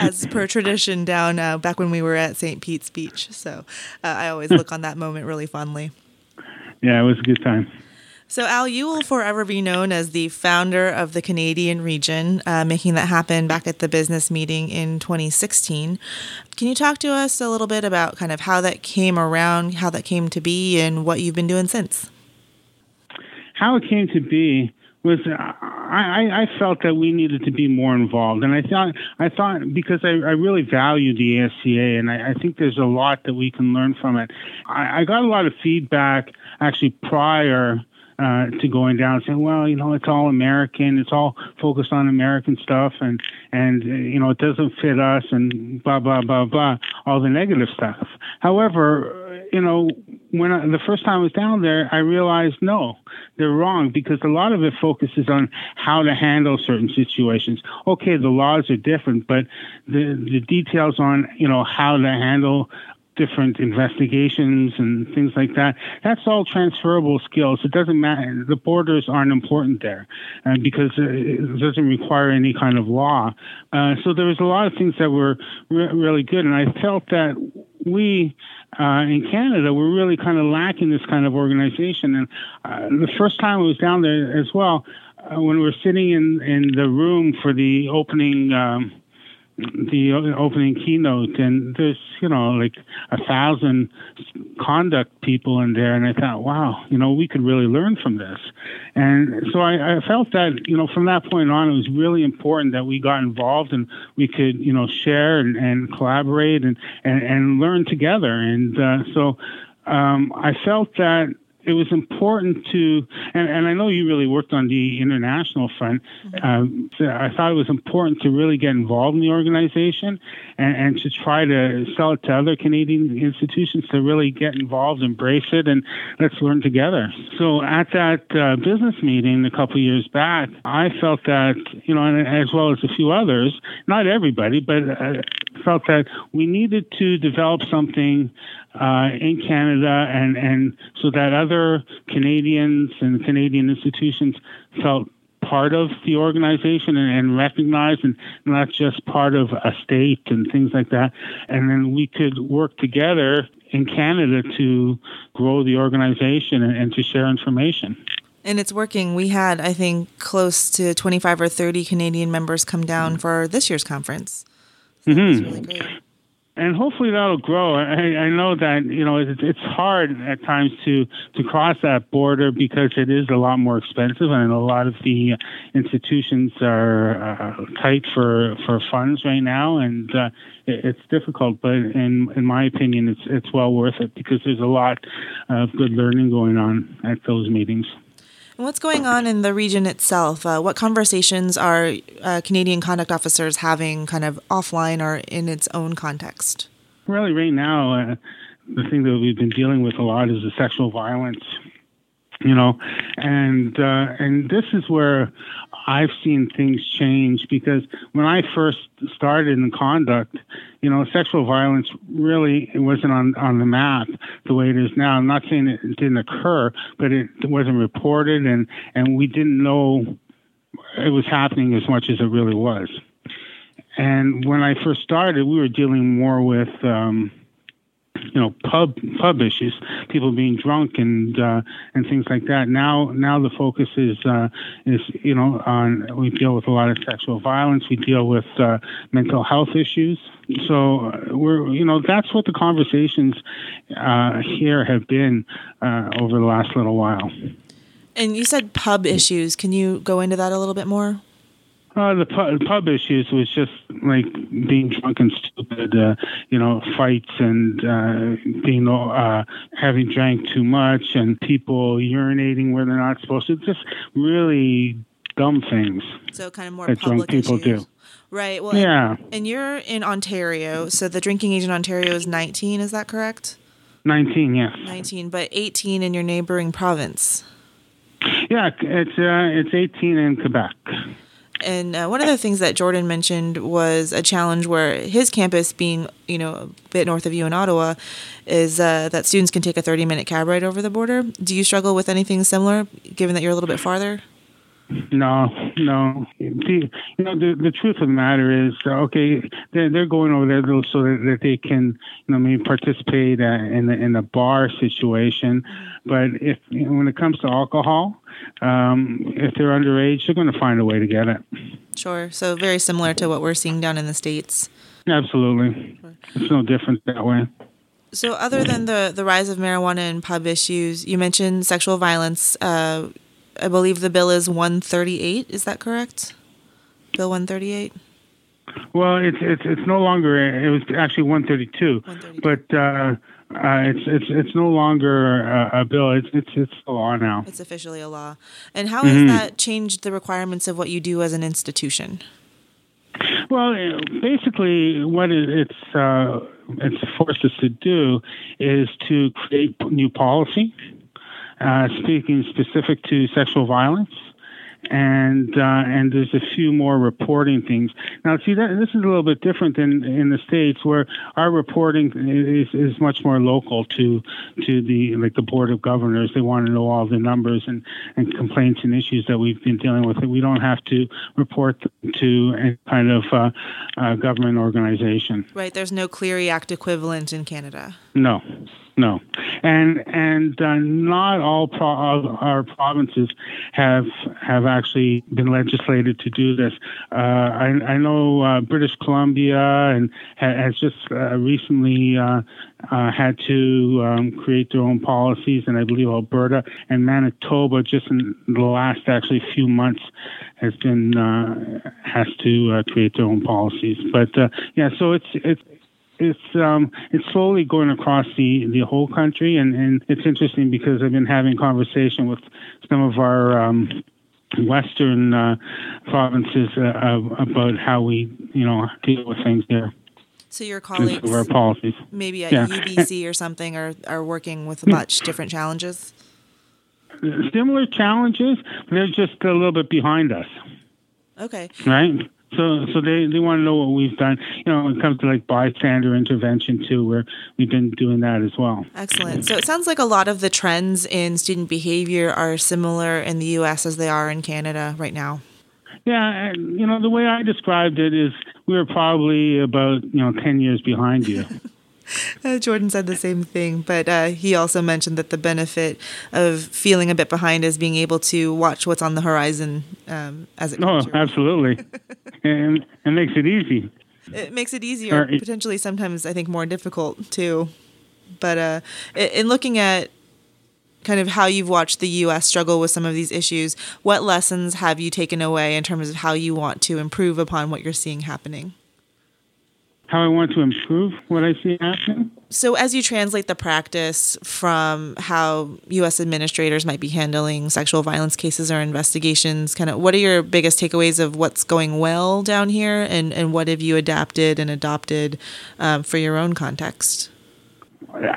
As per tradition down back when we were at St. Pete's Beach. So I always look on that moment really fondly. Yeah, it was a good time. So, Al, you will forever be known as the founder of the Canadian region, making that happen back at the business meeting in 2016. Can you talk to us a little bit about kind of how that came around, how that came to be, and what you've been doing since? How it came to be was I felt that we needed to be more involved. And I thought because I really value the ASCA, and I think there's a lot that we can learn from it. I got a lot of feedback actually prior to going down and saying, well, you know, it's all American, it's all focused on American stuff, and you know, it doesn't fit us, and blah, blah, blah, blah, all the negative stuff. However, you know, when the first time I was down there, I realized, no, they're wrong, because a lot of it focuses on how to handle certain situations. Okay, the laws are different, but the details on, you know, how to handle different investigations and things like that, that's all transferable skills. It doesn't matter. The borders aren't important there because it doesn't require any kind of law. So there was a lot of things that were really good, and I felt that we in Canada were really kind of lacking this kind of organization. And the first time I was down there as well, when we were sitting in the room for the opening opening keynote, and there's, you know, like 1,000 conduct people in there, and I thought, wow, you know, we could really learn from this. And so I felt that, you know, from that point on, it was really important that we got involved and we could, you know, share and collaborate and learn together. And so I felt that it was important to, and I know you really worked on the international front. So I thought it was important to really get involved in the organization and to try to sell it to other Canadian institutions to really get involved, embrace it, and let's learn together. So at that business meeting a couple of years back, I felt that, you know, and as well as a few others, not everybody, but felt that we needed to develop something in Canada, and so that other Canadians and Canadian institutions felt part of the organization and recognized, and not just part of a state and things like that. And then we could work together in Canada to grow the organization and to share information. And it's working. We had, I think, close to 25 or 30 Canadian members come down for this year's conference. So That's really great. And hopefully that'll grow. I know that, you know, it's hard at times to cross that border because it is a lot more expensive, and a lot of the institutions are tight for funds right now, and it's difficult. But in my opinion, it's well worth it because there's a lot of good learning going on at those meetings. And what's going on in the region itself? What conversations are Canadian conduct officers having kind of offline or in its own context? Really, right now, the thing that we've been dealing with a lot is the sexual violence, you know, and this is where I've seen things change, because when I first started in conduct, you know, sexual violence really wasn't on the map the way it is now. I'm not saying it didn't occur, but it wasn't reported, and we didn't know it was happening as much as it really was. And when I first started, we were dealing more with you know, pub issues, people being drunk and things like that. Now the focus is, you know, on, we deal with a lot of sexual violence. We deal with mental health issues. So we're, you know, that's what the conversations here have been over the last little while. And you said pub issues. Can you go into that a little bit more? The pub issues was just like being drunk and stupid, you know, fights, and being having drank too much, and people urinating where they're not supposed to. Just really dumb things. So kind of more that public drunk people issues. Do. Right. Well, yeah. And you're in Ontario, so the drinking age in Ontario is 19. Is that correct? 19, yes. 19, but 18 in your neighboring province. Yeah, it's 18 in Quebec. And one of the things that Jordan mentioned was a challenge where his campus, being, you know, a bit north of you in Ottawa, is that students can take a 30-minute cab ride over the border. Do you struggle with anything similar, given that you're a little bit farther? No. You know, the truth of the matter is, okay, they're going over there so that they can, you know, maybe participate in the bar situation. But if, you know, when it comes to alcohol, if they're underage, they're going to find a way to get it. Sure. So very similar to what we're seeing down in the States. Absolutely. Sure. It's no different that way. So other than the rise of marijuana and pub issues, you mentioned sexual violence. I believe the bill is 138. Is that correct? Bill 138. Well, it's no longer. It was actually 132. But it's no longer a bill. It's a law now. It's officially a law. And how has that changed the requirements of what you do as an institution? Well, basically, what it's forced us to do is to create new policy. Speaking specific to sexual violence, and there's a few more reporting things. Now, see, this is a little bit different than in the States, where our reporting is much more local to the Board of Governors. They want to know all the numbers and complaints and issues that we've been dealing with. We don't have to report to any kind of government organization. Right. There's no Clery Act equivalent in Canada. No. And not all our provinces have actually been legislated to do this. I know British Columbia and has just recently had to create their own policies, and I believe Alberta and Manitoba just in the last actually few months has to create their own policies. But yeah, so it's It's slowly going across the whole country, and it's interesting because I've been having conversation with some of our Western provinces about how we, deal with things there. So your colleagues, our policies, maybe at UBC or something, are working with much different challenges? Similar challenges, but they're just a little bit behind us. Okay. Right? So they want to know what we've done. When it comes to bystander intervention too, where we've been doing that as well. Excellent. So it sounds like a lot of the trends in student behavior are similar in the U.S. as they are in Canada right now. Yeah, the way I described it is we were probably about 10 years behind you. Jordan said the same thing, but he also mentioned that the benefit of feeling a bit behind is being able to watch what's on the horizon as it comes. Oh, absolutely. And it makes it easy. It makes it easier, potentially sometimes I think more difficult too. But in looking at kind of how you've watched the U.S. struggle with some of these issues, what lessons have you taken away in terms of how you want to improve upon what you're seeing happening? How I want to improve what I see happening? So as you translate the practice from how U.S. administrators might be handling sexual violence cases or investigations, kind of what are your biggest takeaways of what's going well down here, and what have you adapted and adopted for your own context? A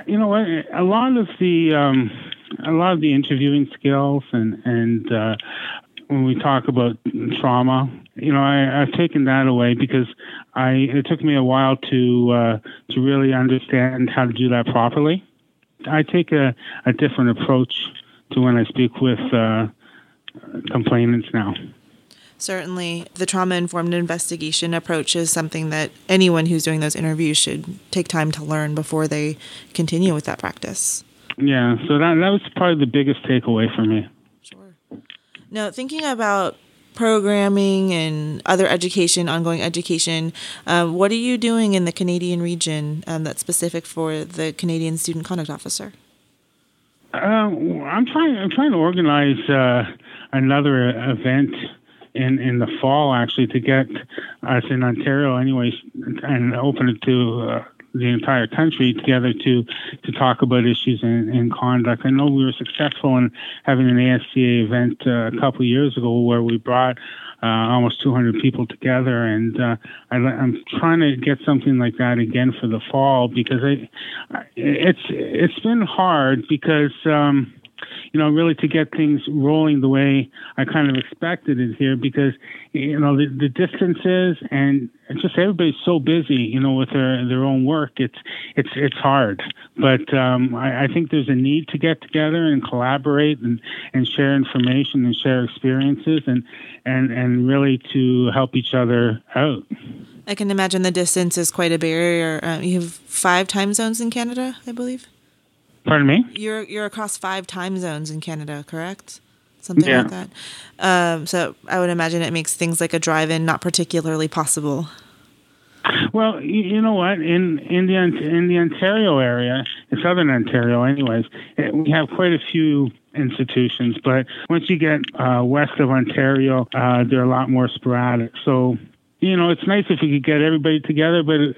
lot of the interviewing skills and when we talk about trauma, I've taken that away because it took me a while to really understand how to do that properly. I take a different approach to when I speak with complainants now. Certainly, the trauma-informed investigation approach is something that anyone who's doing those interviews should take time to learn before they continue with that practice. Yeah, so that was probably the biggest takeaway for me. Sure. Now, thinking about programming and other education, ongoing education, what are you doing in the Canadian region that's specific for the Canadian Student Conduct Officer? I'm trying to organize another event in the fall, actually, to get us in Ontario anyways and open it to the entire country together to talk about issues in conduct. I know we were successful in having an ASCA event a couple of years ago where we brought almost 200 people together, and I'm trying to get something like that again for the fall because it's been hard because really to get things rolling the way I kind of expected it here because, the distances and just everybody's so busy, with their own work. It's hard. But I think there's a need to get together and collaborate and share information and share experiences and really to help each other out. I can imagine the distance is quite a barrier. You have 5 time zones in Canada, I believe. Pardon me? You're across 5 time zones in Canada, correct? Something like that. So I would imagine it makes things like a drive-in not particularly possible. Well, you know what? In the Ontario area, in southern Ontario anyways, we have quite a few institutions. But once you get west of Ontario, they're a lot more sporadic. So, it's nice if we could get everybody together, but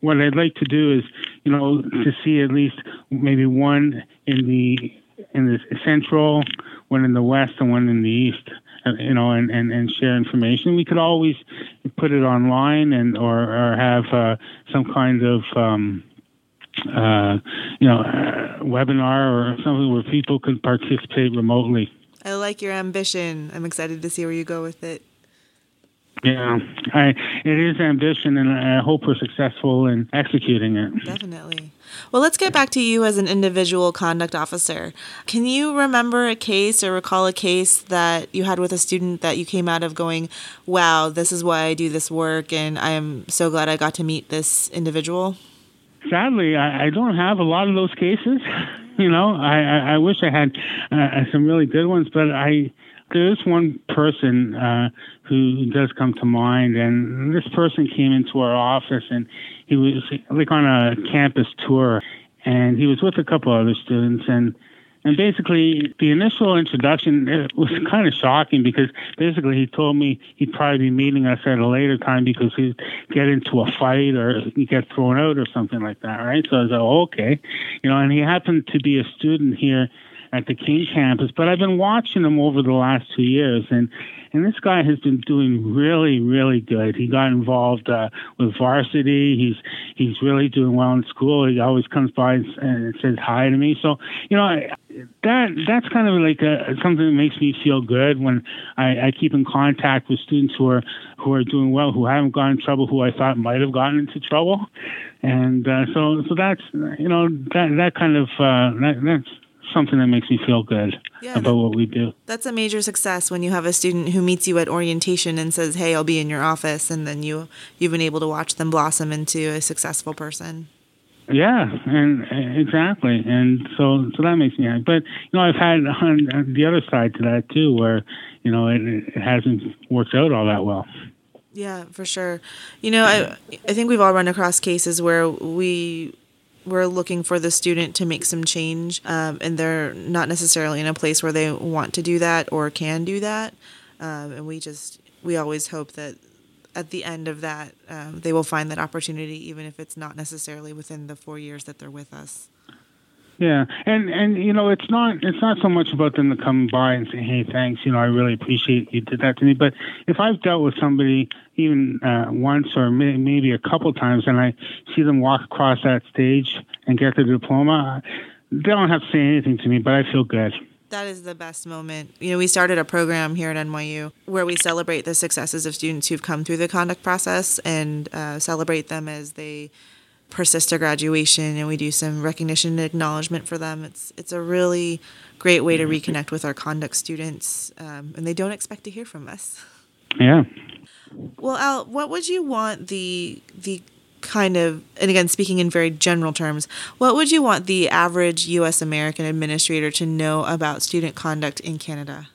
what I'd like to do is, to see at least maybe one in the central, one in the west, and one in the east, and share information. We could always put it online and or have some kind of webinar or something where people can participate remotely. I like your ambition. I'm excited to see where you go with it. Yeah, it is ambition, and I hope we're successful in executing it. Definitely. Well, let's get back to you as an individual conduct officer. Can you remember a case or recall a case that you had with a student that you came out of going, wow, this is why I do this work, and I am so glad I got to meet this individual? Sadly, I don't have a lot of those cases. I wish I had some really good ones, but there is one person who does come to mind, and this person came into our office, and he was on a campus tour, and he was with a couple other students, and And basically, the initial introduction, it was kind of shocking because basically he told me he'd probably be meeting us at a later time because he'd get into a fight or he'd get thrown out or something like that, right? So I was like, oh, okay. You know, and he happened to be a student here at the King campus, but I've been watching him over the last 2 years, and this guy has been doing really, really good. He got involved with varsity. He's really doing well in school. He always comes by and says hi to me. So, you know, that's kind of like something that makes me feel good when I keep in contact with students who are doing well, who haven't gotten in trouble, who I thought might have gotten into trouble. And so that's, you know, that kind of that's something that makes me feel good about what we do. That's a major success when you have a student who meets you at orientation and says, hey, I'll be in your office, and then you've been able to watch them blossom into a successful person. Yeah, and exactly. And so that makes me happy. But, you know, I've had on the other side to that too, where, you know, it hasn't worked out all that well. Yeah, for sure. You know, I think we've all run across cases where we're looking for the student to make some change, and they're not necessarily in a place where they want to do that or can do that. And we always hope that at the end of that, they will find that opportunity, even if it's not necessarily within the 4 years that they're with us. Yeah, and you know, it's not so much about them to come by and say, hey, thanks, you know, I really appreciate you did that to me. But if I've dealt with somebody even once or maybe a couple times, and I see them walk across that stage and get their diploma, they don't have to say anything to me, but I feel good. That is the best moment. You know, we started a program here at NYU where we celebrate the successes of students who've come through the conduct process and celebrate them as they persist to graduation, and we do some recognition and acknowledgement for them. It's a really great way to reconnect with our conduct students, and they don't expect to hear from us. Yeah. Well, Al, what would you want the kind of, and again, speaking in very general terms, what would you want the average U.S. American administrator to know about student conduct in Canada?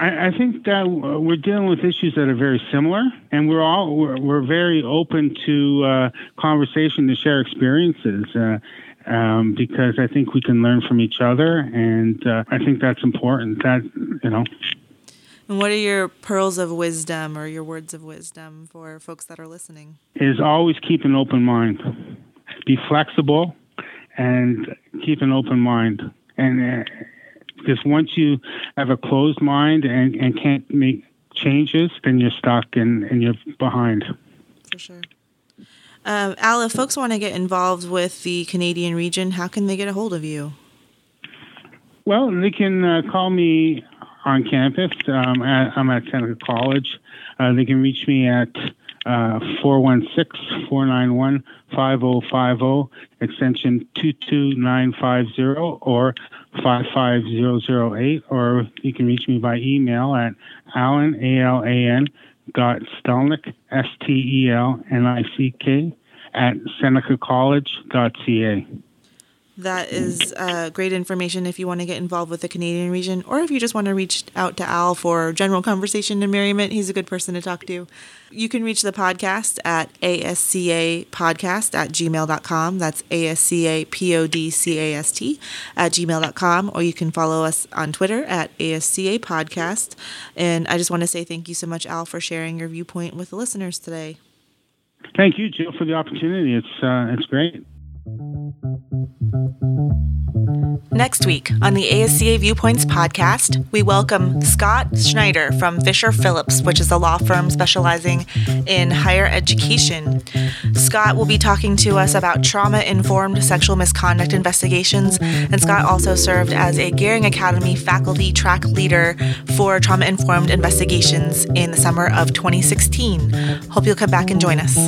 I think that we're dealing with issues that are very similar, and we're very open to conversation, to share experiences, because I think we can learn from each other, and I think that's important. That, you know. And what are your pearls of wisdom or your words of wisdom for folks that are listening? Is always keep an open mind, be flexible, and keep an open mind, and. Because once you have a closed mind and can't make changes, then you're stuck and you're behind. For sure. Al, if folks want to get involved with the Canadian region, how can they get a hold of you? Well, they can call me on campus. I'm at Seneca College. They can reach me at 416-491-5050, extension 22950 or 55008, or you can reach me by email at alan.stelnick, STELNICK, @senecacollege.ca. That is great information if you want to get involved with the Canadian region, or if you just want to reach out to Al for general conversation and merriment. He's a good person to talk to. You can reach the podcast at ascapodcast@gmail.com. That's ascapodcast@gmail.com. Or you can follow us on Twitter at ascapodcast. And I just want to say thank you so much, Al, for sharing your viewpoint with the listeners today. Thank you, Jill, for the opportunity. It's great. Next week on the ASCA Viewpoints podcast, we welcome Scott Schneider from Fisher Phillips, which is a law firm specializing in higher education. Scott will be talking to us about trauma-informed sexual misconduct investigations, and Scott also served as a Gearing Academy faculty track leader for trauma-informed investigations in the summer of 2016. Hope you'll come back and join us.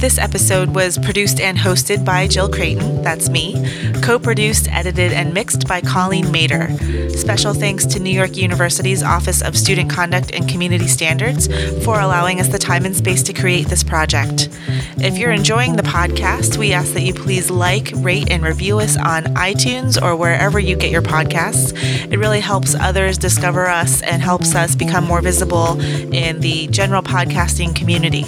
This episode was produced and hosted by Jill Creighton, that's me, co-produced, edited, and mixed by Colleen Mater. Special thanks to New York University's Office of Student Conduct and Community Standards for allowing us the time and space to create this project. If you're enjoying the podcast, we ask that you please like, rate, and review us on iTunes or wherever you get your podcasts. It really helps others discover us and helps us become more visible in the general podcasting community.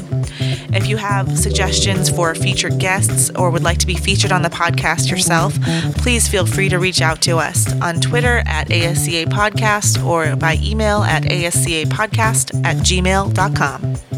If you have suggestions for featured guests or would like to be featured on the podcast yourself, please feel free to reach out to us on Twitter at ASCA Podcast or by email at ascapodcast@gmail.com.